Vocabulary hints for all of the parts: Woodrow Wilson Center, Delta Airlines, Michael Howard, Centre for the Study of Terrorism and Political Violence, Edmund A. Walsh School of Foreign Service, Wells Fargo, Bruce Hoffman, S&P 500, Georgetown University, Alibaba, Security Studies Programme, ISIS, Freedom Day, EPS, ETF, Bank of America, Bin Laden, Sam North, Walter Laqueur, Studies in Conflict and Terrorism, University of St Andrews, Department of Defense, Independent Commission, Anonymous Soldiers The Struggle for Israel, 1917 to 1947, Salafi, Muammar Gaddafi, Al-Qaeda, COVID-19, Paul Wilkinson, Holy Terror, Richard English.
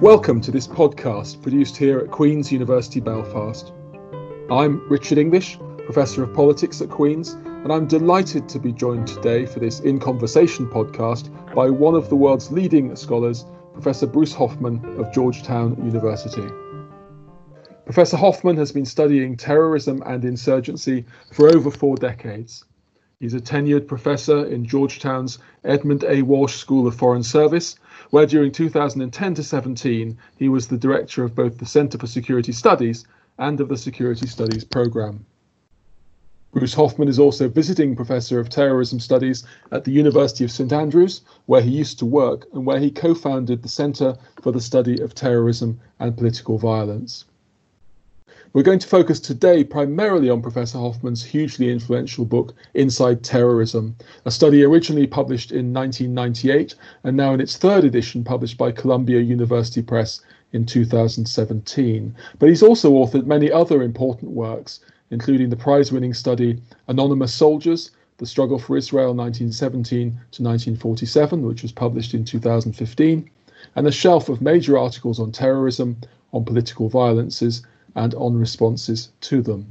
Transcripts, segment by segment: Welcome to this podcast produced here at Queen's University, Belfast. I'm Richard English, Professor of Politics at Queen's, and I'm delighted to be joined today for this In Conversation podcast by one of the world's leading scholars, Professor Bruce Hoffman of Georgetown University. Professor Hoffman has been studying terrorism and insurgency for over 4 decades. He's a tenured professor in Georgetown's Edmund A. Walsh School of Foreign Service, where during 2010 to 17, he was the director of both the Centre for Security Studies and of the Security Studies Programme. Bruce Hoffman is also visiting Professor of Terrorism Studies at the University of St Andrews, where he used to work and where he co-founded the Centre for the Study of Terrorism and Political Violence. We're going to focus today primarily on Professor Hoffman's hugely influential book, Inside Terrorism, a study originally published in 1998 and now in its third edition published by Columbia University Press in 2017. But he's also authored many other important works, including the prize-winning study Anonymous Soldiers, The Struggle for Israel, 1917 to 1947, which was published in 2015, and a shelf of major articles on terrorism, on political violences, and on responses to them.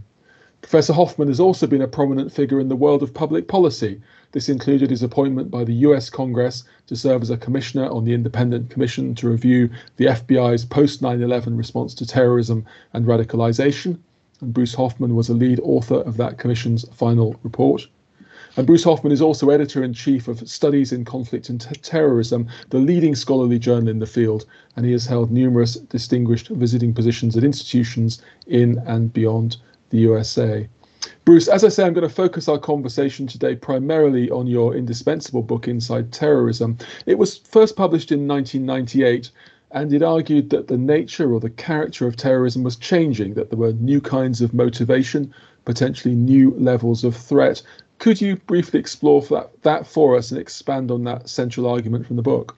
Professor Hoffman has also been a prominent figure in the world of public policy. This included his appointment by the US Congress to serve as a commissioner on the Independent Commission to review the FBI's post-9/11 response to terrorism and radicalization. And Bruce Hoffman was a lead author of that commission's final report. And Bruce Hoffman is also editor-in-chief of Studies in Conflict and Terrorism, the leading scholarly journal in the field, and he has held numerous distinguished visiting positions at institutions in and beyond the USA. Bruce, as I say, I'm going to focus our conversation today primarily on your indispensable book, Inside Terrorism. It was first published in 1998, and it argued that the nature or the character of terrorism was changing, that there were new kinds of motivation, potentially new levels of threat. Could you briefly explore that for us and expand on that central argument from the book?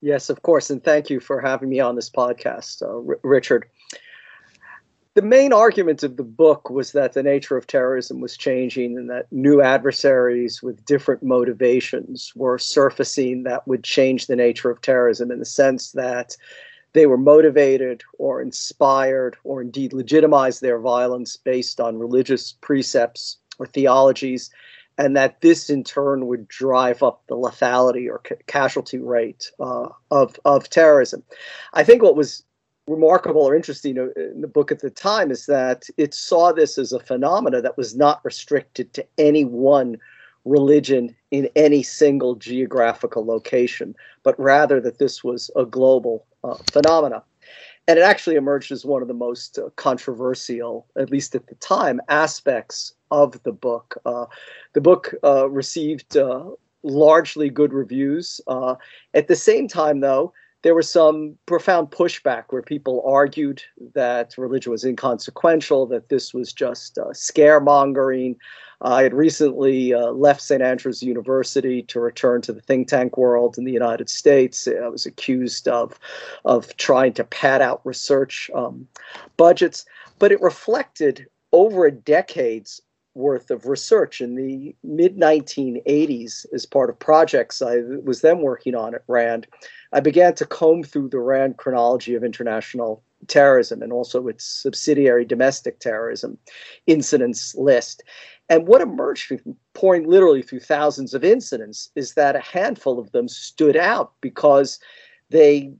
Yes, of course, and thank you for having me on this podcast, Richard. The main argument of the book was that the nature of terrorism was changing and that new adversaries with different motivations were surfacing that would change the nature of terrorism in the sense that they were motivated or inspired or indeed legitimized their violence based on religious precepts or theologies, and that this in turn would drive up the lethality or casualty rate of terrorism. I think what was remarkable or interesting in the book at the time is that it saw this as a phenomena that was not restricted to any one religion in any single geographical location, but rather that this was a global phenomena. And it actually emerged as one of the most controversial, at least at the time, aspects of the book. The book received largely good reviews. At the same time, though, there was some profound pushback where people argued that religion was inconsequential, that this was just scaremongering. I had recently left St. Andrews University to return to the think tank world in the United States. I was accused of trying to pad out research budgets, but it reflected over a decade's worth of research in the mid-1980s as part of projects I was then working on at RAND. I began to comb through the RAND chronology of international terrorism and also its subsidiary domestic terrorism incidents list. And what emerged, pouring literally through thousands of incidents, is that a handful of them stood out because they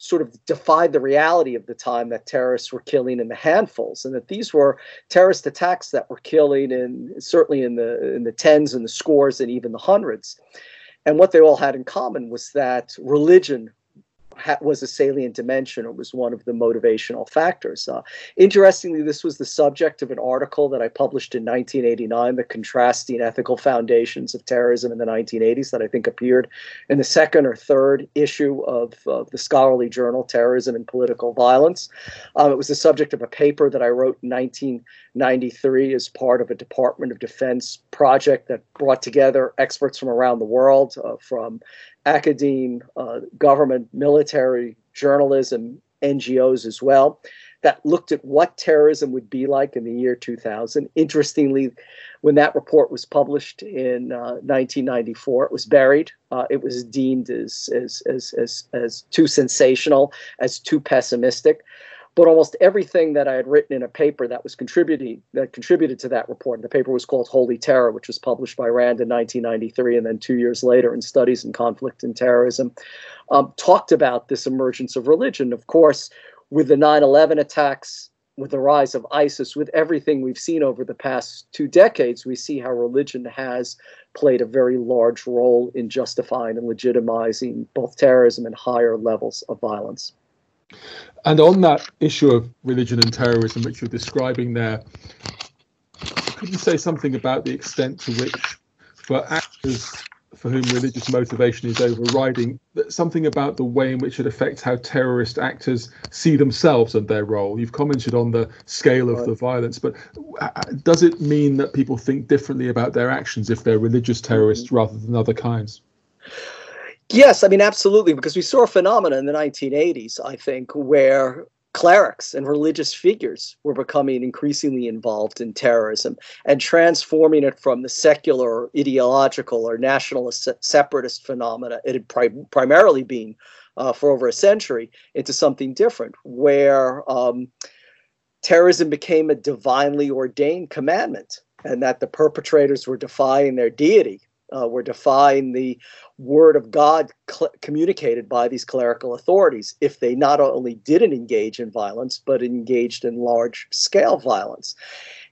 sort of defied the reality of the time that terrorists were killing in the handfuls, and that these were terrorist attacks that were killing in certainly in the tens and the scores and even the hundreds. And what they all had in common was that religion was a salient dimension or was one of the motivational factors. Interestingly, this was the subject of an article that I published in 1989, The Contrasting Ethical Foundations of Terrorism in the 1980s, that I think appeared in the second or third issue of the scholarly journal Terrorism and Political Violence. It was the subject of a paper that I wrote in 1993 as part of a Department of Defense project that brought together experts from around the world, from academe, government, military, journalism, NGOs as well, that looked at what terrorism would be like in the year 2000. Interestingly, when that report was published in 1994, it was buried. It was deemed as too sensational, as too pessimistic. But almost everything that I had written in a paper that was contributed to that report, and the paper was called Holy Terror, which was published by RAND in 1993, and then 2 years later in Studies in Conflict and Terrorism, talked about this emergence of religion. Of course, with the 9/11 attacks, with the rise of ISIS, with everything we've seen over the past 2 decades, we see how religion has played a very large role in justifying and legitimizing both terrorism and higher levels of violence. And on that issue of religion and terrorism, which you're describing there, could you say something about the extent to which, for actors for whom religious motivation is overriding, something about the way in which it affects how terrorist actors see themselves and their role? You've commented on the scale of the violence, but does it mean that people think differently about their actions if they're religious terrorists rather than other kinds? Yes, I mean, absolutely, because we saw a phenomenon in the 1980s, I think, where clerics and religious figures were becoming increasingly involved in terrorism and transforming it from the secular, ideological, or nationalist separatist phenomena it had primarily been for over a century into something different, where terrorism became a divinely ordained commandment, and that the perpetrators were defying their deity. We're defying the word of God communicated by these clerical authorities if they not only didn't engage in violence, but engaged in large-scale violence.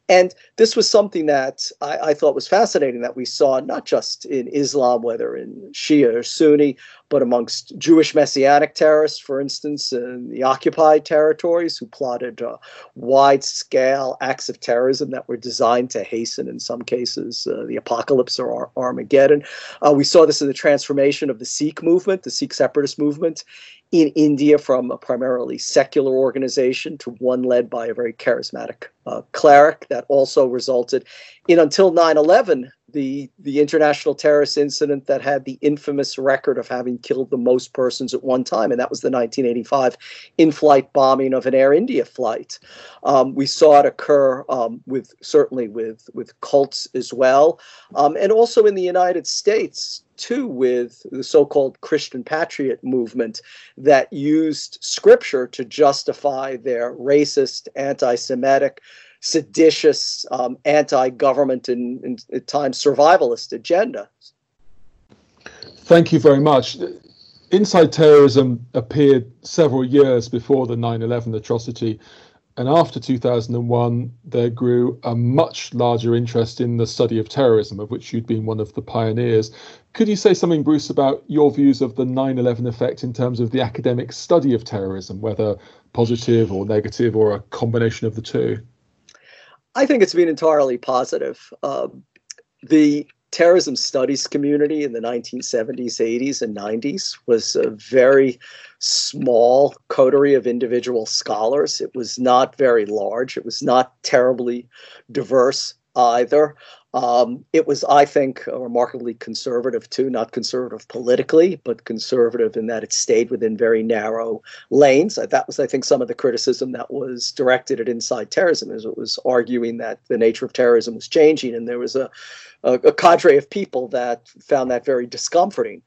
And this was something that I thought was fascinating that we saw not just in Islam, whether in Shia or Sunni, but amongst Jewish Messianic terrorists, for instance, in the occupied territories who plotted wide-scale acts of terrorism that were designed to hasten, in some cases, the apocalypse or Armageddon. We saw this in the transformation of the Sikh movement, the Sikh separatist movement, in India from a primarily secular organization to one led by a very charismatic cleric that also resulted in, until 9/11, the international terrorist incident that had the infamous record of having killed the most persons at one time, and that was the 1985 in-flight bombing of an Air India flight. We saw it occur certainly with cults as well, and also in the United States, too, with the so-called Christian patriot movement that used scripture to justify their racist, anti-Semitic, seditious, anti-government and at times survivalist agenda. Thank you very much. Inside Terrorism appeared several years before the 9/11 atrocity, and after 2001 there grew a much larger interest in the study of terrorism, of which you'd been one of the pioneers. Could you say something, Bruce, about your views of the 9/11 effect in terms of the academic study of terrorism, whether positive or negative or a combination of the two? I think it's been entirely positive. The terrorism studies community in the 1970s, 80s, and 90s was a very small coterie of individual scholars. It was not very large. It was not terribly diverse either. It was, I think, remarkably conservative, too, not conservative politically, but conservative in that it stayed within very narrow lanes. That was, I think, some of the criticism that was directed at Inside Terrorism, as it was arguing that the nature of terrorism was changing, and there was a cadre of people that found that very discomforting.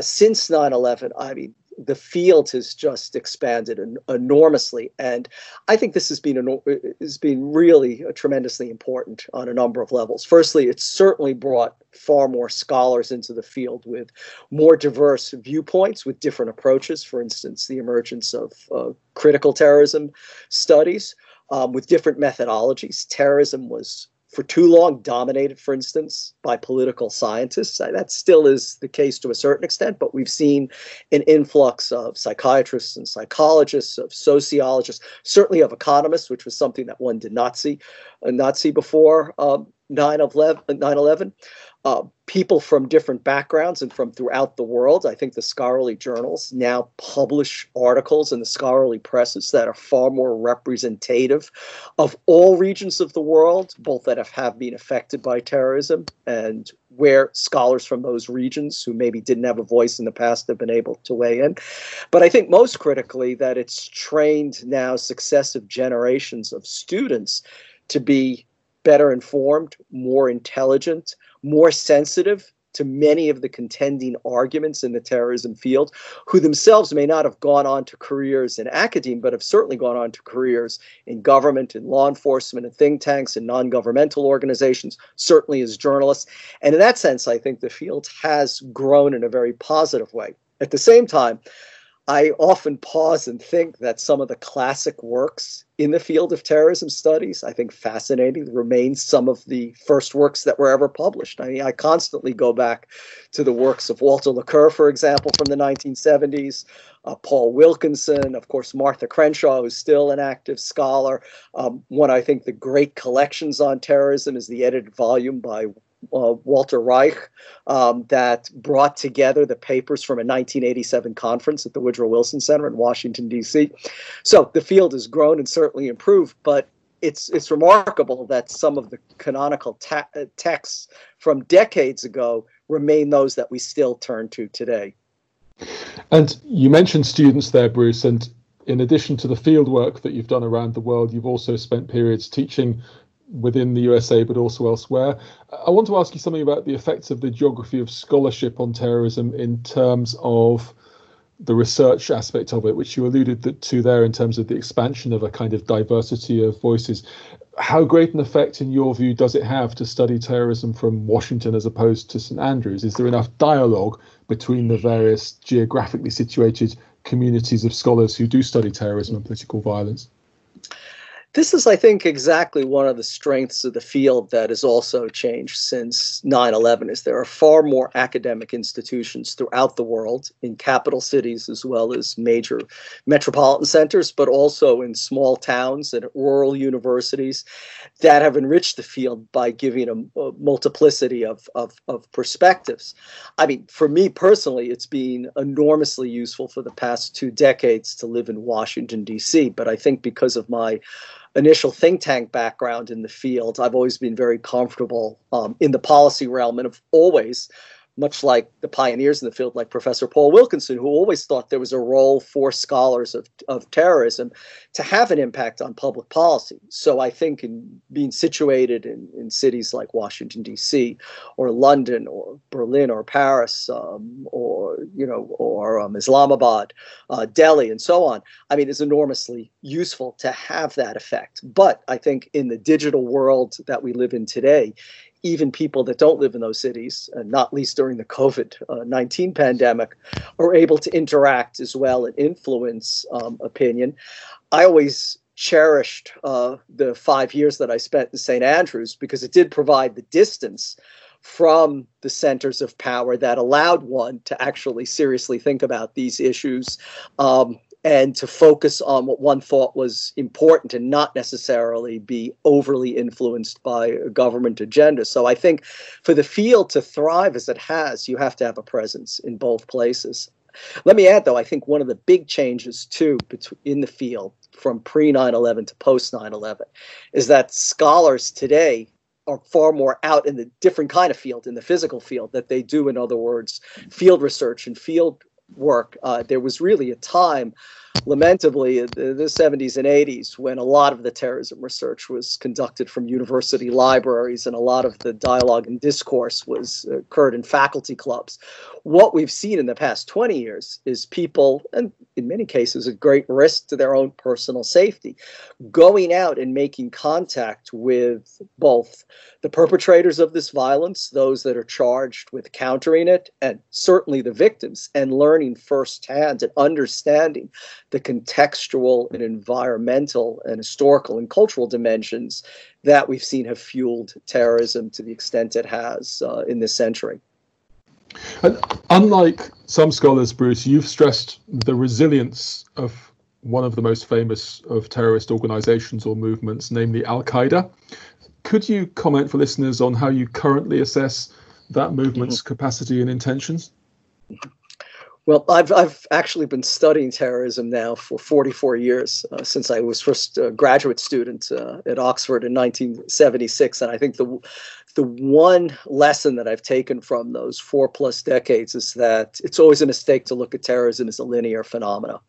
Since 9/11, I mean, the field has just expanded enormously, and I think this has been really tremendously important on a number of levels. Firstly, it's certainly brought far more scholars into the field with more diverse viewpoints, with different approaches. For instance, the emergence of critical terrorism studies with different methodologies. Terrorism was for too long dominated, for instance, by political scientists. That still is the case to a certain extent, but we've seen an influx of psychiatrists and psychologists, of sociologists, certainly of economists, which was something that one did not see before 9/11. people from different backgrounds and from throughout the world. I think the scholarly journals now publish articles in the scholarly presses that are far more representative of all regions of the world, both that have been affected by terrorism and where scholars from those regions who maybe didn't have a voice in the past have been able to weigh in. But I think most critically that it's trained now successive generations of students to be better informed, more intelligent, more sensitive to many of the contending arguments in the terrorism field, who themselves may not have gone on to careers in academia, but have certainly gone on to careers in government, in law enforcement, in think tanks, in non-governmental organizations, certainly as journalists. And in that sense, I think the field has grown in a very positive way. At the same time, I often pause and think that some of the classic works in the field of terrorism studies, I think fascinating, remain some of the first works that were ever published. I mean, I constantly go back to the works of Walter Laqueur, for example, from the 1970s, Paul Wilkinson, of course, Martha Crenshaw, who's still an active scholar. One, I think, the great collections on terrorism is the edited volume by Walter Reich that brought together the papers from a 1987 conference at the Woodrow Wilson Center in Washington, D.C. So the field has grown and certainly improved, but it's remarkable that some of the canonical texts from decades ago remain those that we still turn to today. And you mentioned students there, Bruce, and in addition to the field work that you've done around the world, you've also spent periods teaching within the USA, but also elsewhere. I want to ask you something about the effects of the geography of scholarship on terrorism in terms of the research aspect of it, which you alluded to there in terms of the expansion of a kind of diversity of voices. How great an effect, in your view, does it have to study terrorism from Washington as opposed to St Andrews? Is there enough dialogue between the various geographically situated communities of scholars who do study terrorism and political violence? This is, I think, exactly one of the strengths of the field that has also changed since 9/11, is there are far more academic institutions throughout the world, in capital cities as well as major metropolitan centers, but also in small towns and rural universities, that have enriched the field by giving a multiplicity of perspectives. I mean, for me personally, it's been enormously useful for the past 2 decades to live in Washington, D.C., but I think because of my initial think tank background in the field, I've always been very comfortable in the policy realm, and have always, much like the pioneers in the field, like Professor Paul Wilkinson, who always thought there was a role for scholars of terrorism to have an impact on public policy. So I think in being situated in cities like Washington, D.C., or London, or Berlin, or Paris, or Islamabad, Delhi, and so on, I mean, it's enormously useful to have that effect. But I think in the digital world that we live in today, even people that don't live in those cities, not least during the COVID-19 pandemic, are able to interact as well and influence opinion. I always cherished the 5 years that I spent in St. Andrews, because it did provide the distance from the centers of power that allowed one to actually seriously think about these issues and to focus on what one thought was important and not necessarily be overly influenced by a government agenda. So I think for the field to thrive as it has, you have to have a presence in both places. Let me add, though, I think one of the big changes, too, in the field from pre-9/11 to post-9/11 is that scholars today are far more out in the different kind of field, in the physical field, that they do, in other words, field research and field work. There was really a time, lamentably, in the 70s and 80s, when a lot of the terrorism research was conducted from university libraries, and a lot of the dialogue and discourse occurred in faculty clubs. What we've seen in the past 20 years is people, and in many cases at great risk to their own personal safety, going out and making contact with both the perpetrators of this violence, those that are charged with countering it, and certainly the victims, and learning firsthand and understanding the contextual and environmental and historical and cultural dimensions that we've seen have fueled terrorism to the extent it has in this century. And unlike some scholars, Bruce, you've stressed the resilience of one of the most famous of terrorist organizations or movements, namely Al-Qaeda. Could you comment for listeners on how you currently assess that movement's capacity and intentions? Well, I've actually been studying terrorism now for 44 years, since I was first a graduate student at Oxford in 1976. And I think the one lesson that I've taken from those 4+ decades is that it's always a mistake to look at terrorism as a linear phenomenon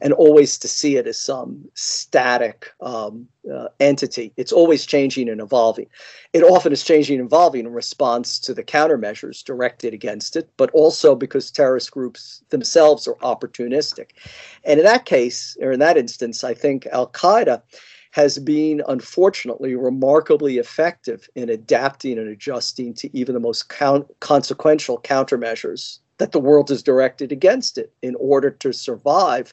and always to see it as some static entity. It's always changing and evolving. It often is changing and evolving in response to the countermeasures directed against it, but also because terrorist groups themselves are opportunistic. And in that case, or in that instance, I think Al-Qaeda has been, unfortunately, remarkably effective in adapting and adjusting to even the most consequential countermeasures that the world has directed against it in order to survive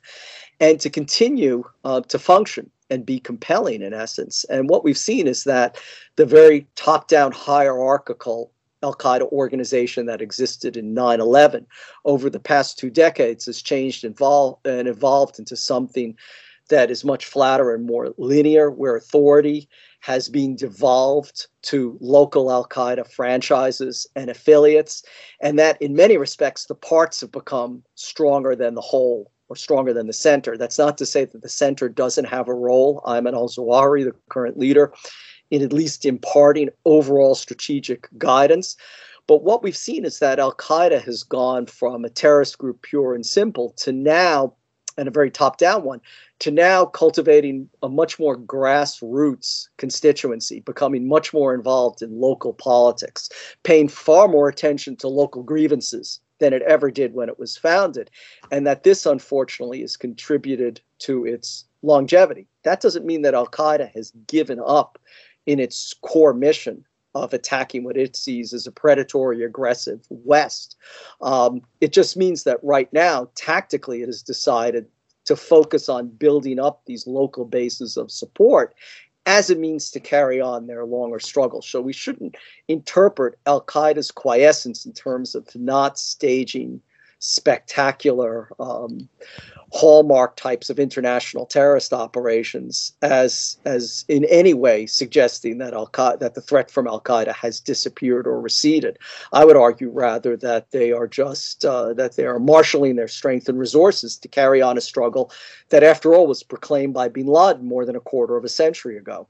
and to continue to function and be compelling, in essence. And what we've seen is that the very top-down hierarchical Al-Qaeda organization that existed in 9/11 over the past 2 decades has changed and evolved into something that is much flatter and more linear, where authority has been devolved to local Al-Qaeda franchises and affiliates, and that in many respects the parts have become stronger than the whole or stronger than the center. That's not to say that the center doesn't have a role. Ayman al-Zawahiri, the current leader, in at least imparting overall strategic guidance. But what we've seen is that Al-Qaeda has gone from a terrorist group pure and simple to now, and a very top-down one, to now cultivating a much more grassroots constituency, becoming much more involved in local politics, paying far more attention to local grievances than it ever did when it was founded, and that this, unfortunately, has contributed to its longevity. That doesn't mean that Al-Qaeda has given up in its core mission of attacking what it sees as a predatory, aggressive West. It just means that right now, tactically, it has decided to focus on building up these local bases of support as a means to carry on their longer struggle. So we shouldn't interpret Al-Qaeda's quiescence in terms of not staging spectacular hallmark types of international terrorist operations as in any way suggesting that the threat from Al-Qaeda has disappeared or receded. I would argue rather that they are just that they are marshaling their strength and resources to carry on a struggle that, after all, was proclaimed by Bin Laden more than 25 years ago.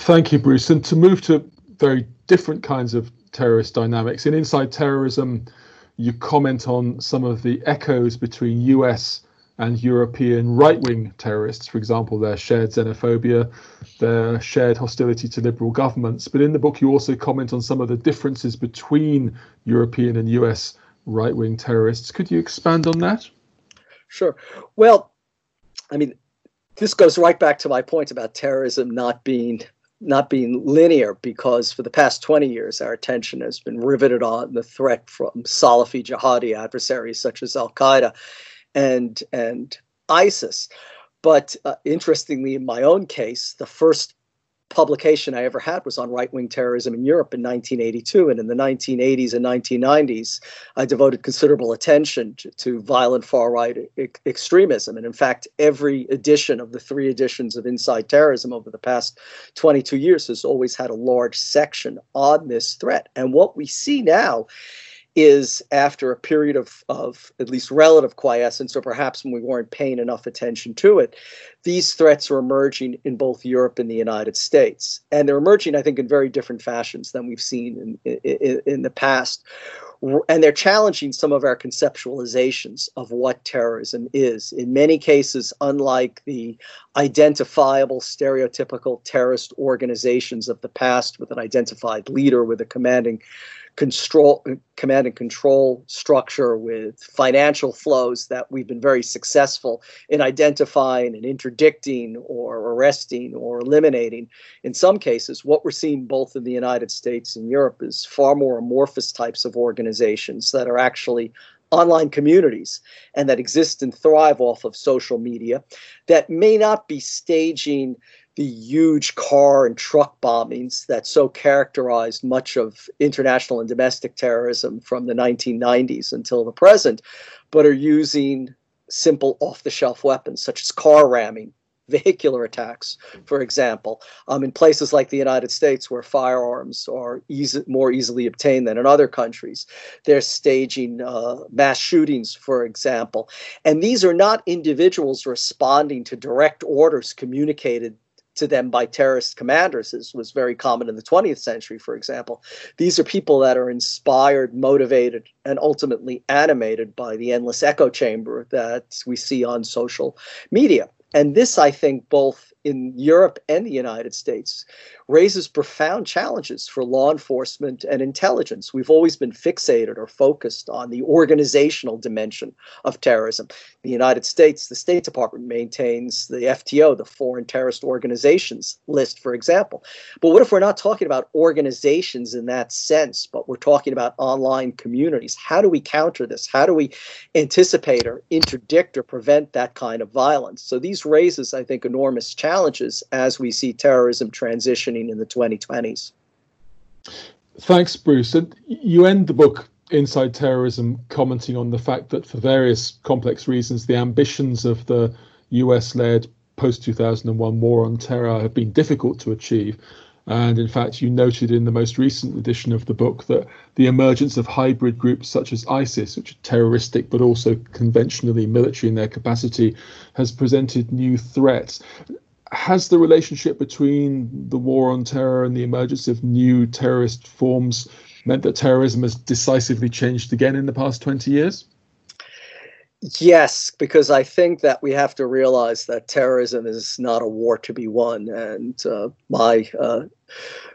Thank you, Bruce. And to move to very different kinds of terrorist dynamics in Inside Terrorism, you comment on some of the echoes between US and European right-wing terrorists, for example, their shared xenophobia, their shared hostility to liberal governments. But in the book, you also comment on some of the differences between European and US right-wing terrorists. Could you expand on that? Sure. Well, I mean, this goes right back to my point about terrorism not being linear, because for the past 20 years, our attention has been riveted on the threat from Salafi jihadi adversaries such as Al-Qaeda and ISIS. But interestingly, in my own case, the first publication I ever had was on right-wing terrorism in Europe in 1982. And in the 1980s and 1990s, I devoted considerable attention to violent far-right extremism. And in fact, every edition of the 3 editions of Inside Terrorism over the past 22 years has always had a large section on this threat. And what we see now is, after a period of at least relative quiescence, or perhaps when we weren't paying enough attention to it, these threats are emerging in both Europe and the United States. And they're emerging, I think, in very different fashions than we've seen in the past. And they're challenging some of our conceptualizations of what terrorism is. In many cases, unlike the identifiable, stereotypical terrorist organizations of the past with an identified leader, with a command and control structure, with financial flows that we've been very successful in identifying and interdicting or arresting or eliminating, in some cases, what we're seeing both in the United States and Europe is far more amorphous types of organizations that are actually online communities and that exist and thrive off of social media, that may not be staging the huge car and truck bombings that so characterized much of international and domestic terrorism from the 1990s until the present, but are using simple off-the-shelf weapons such as car ramming, vehicular attacks, for example, in places like the United States, where firearms are more easily obtained than in other countries. They're staging mass shootings, for example. And these are not individuals responding to direct orders communicated to them by terrorist commanders, as was very common in the 20th century, for example. These are people that are inspired, motivated, and ultimately animated by the endless echo chamber that we see on social media. And this, I think, both in Europe and the United States, raises profound challenges for law enforcement and intelligence. We've always been fixated or focused on the organizational dimension of terrorism. In the United States, the State Department maintains the FTO, the Foreign Terrorist Organizations list, for example. But what if we're not talking about organizations in that sense, but we're talking about online communities? How do we counter this? How do we anticipate or interdict or prevent that kind of violence? So these raises, I think, enormous challenges as we see terrorism transitioning in the 2020s. Thanks, Bruce. And you end the book Inside Terrorism commenting on the fact that for various complex reasons, the ambitions of the US-led post-2001 war on terror have been difficult to achieve. And in fact, you noted in the most recent edition of the book that the emergence of hybrid groups such as ISIS, which are terroristic but also conventionally military in their capacity, has presented new threats. Has the relationship between the war on terror and the emergence of new terrorist forms meant that terrorism has decisively changed again in the past 20 years? Yes, because I think that we have to realize that terrorism is not a war to be won. And my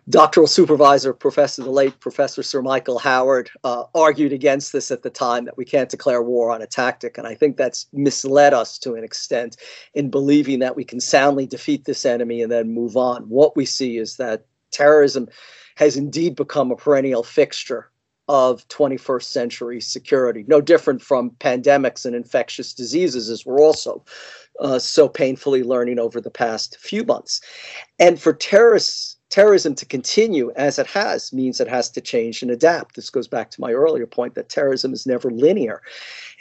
doctoral supervisor, the late Professor Sir Michael Howard, argued against this at the time, that we can't declare war on a tactic. And I think that's misled us to an extent in believing that we can soundly defeat this enemy and then move on. What we see is that terrorism has indeed become a perennial fixture of 21st century security, no different from pandemics and infectious diseases, as we're also so painfully learning over the past few months. And for terrorism to continue as it has means it has to change and adapt. This goes back to my earlier point that terrorism is never linear.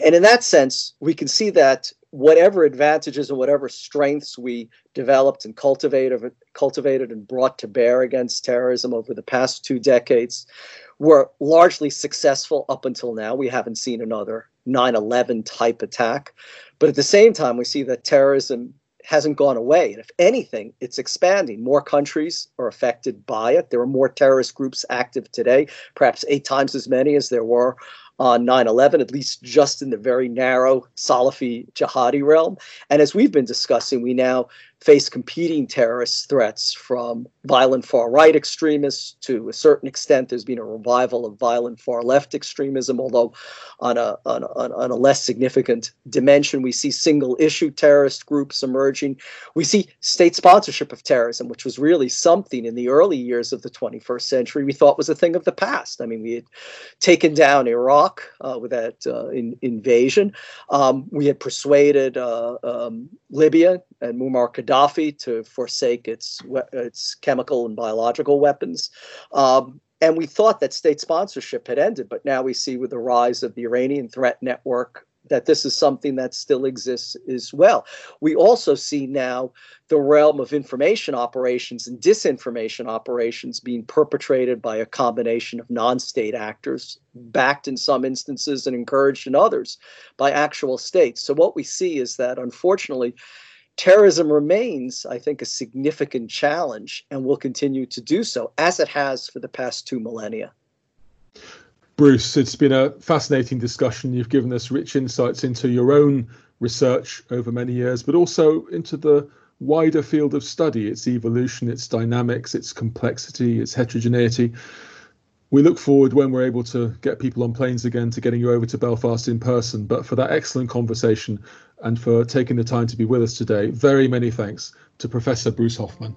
And in that sense, we can see that whatever advantages and whatever strengths we developed and cultivated and brought to bear against terrorism over the past 2 decades were largely successful up until now. We haven't seen another 9/11 type attack. But at the same time, we see that terrorism hasn't gone away. And if anything, it's expanding. More countries are affected by it. There are more terrorist groups active today, perhaps 8 times as many as there were on 9/11, at least just in the very narrow Salafi jihadi realm. And as we've been discussing, we now face competing terrorist threats from violent far-right extremists. To a certain extent, there's been a revival of violent far-left extremism, although on a less significant dimension. We see single-issue terrorist groups emerging. We see state sponsorship of terrorism, which was really something in the early years of the 21st century we thought was a thing of the past. I mean, we had taken down Iraq with that invasion. We had persuaded Libya and Muammar Gaddafi to forsake its chemical and biological weapons. And we thought that state sponsorship had ended, but now we see with the rise of the Iranian threat network that this is something that still exists as well. We also see now the realm of information operations and disinformation operations being perpetrated by a combination of non-state actors, backed in some instances and encouraged in others by actual states. So what we see is that, unfortunately, terrorism remains, I think, a significant challenge and will continue to do so, as it has for the past 2 millennia. Bruce, it's been a fascinating discussion. You've given us rich insights into your own research over many years, but also into the wider field of study, its evolution, its dynamics, its complexity, its heterogeneity. We look forward, when we're able to get people on planes again, to getting you over to Belfast in person. But for that excellent conversation and for taking the time to be with us today, very many thanks to Professor Bruce Hoffman.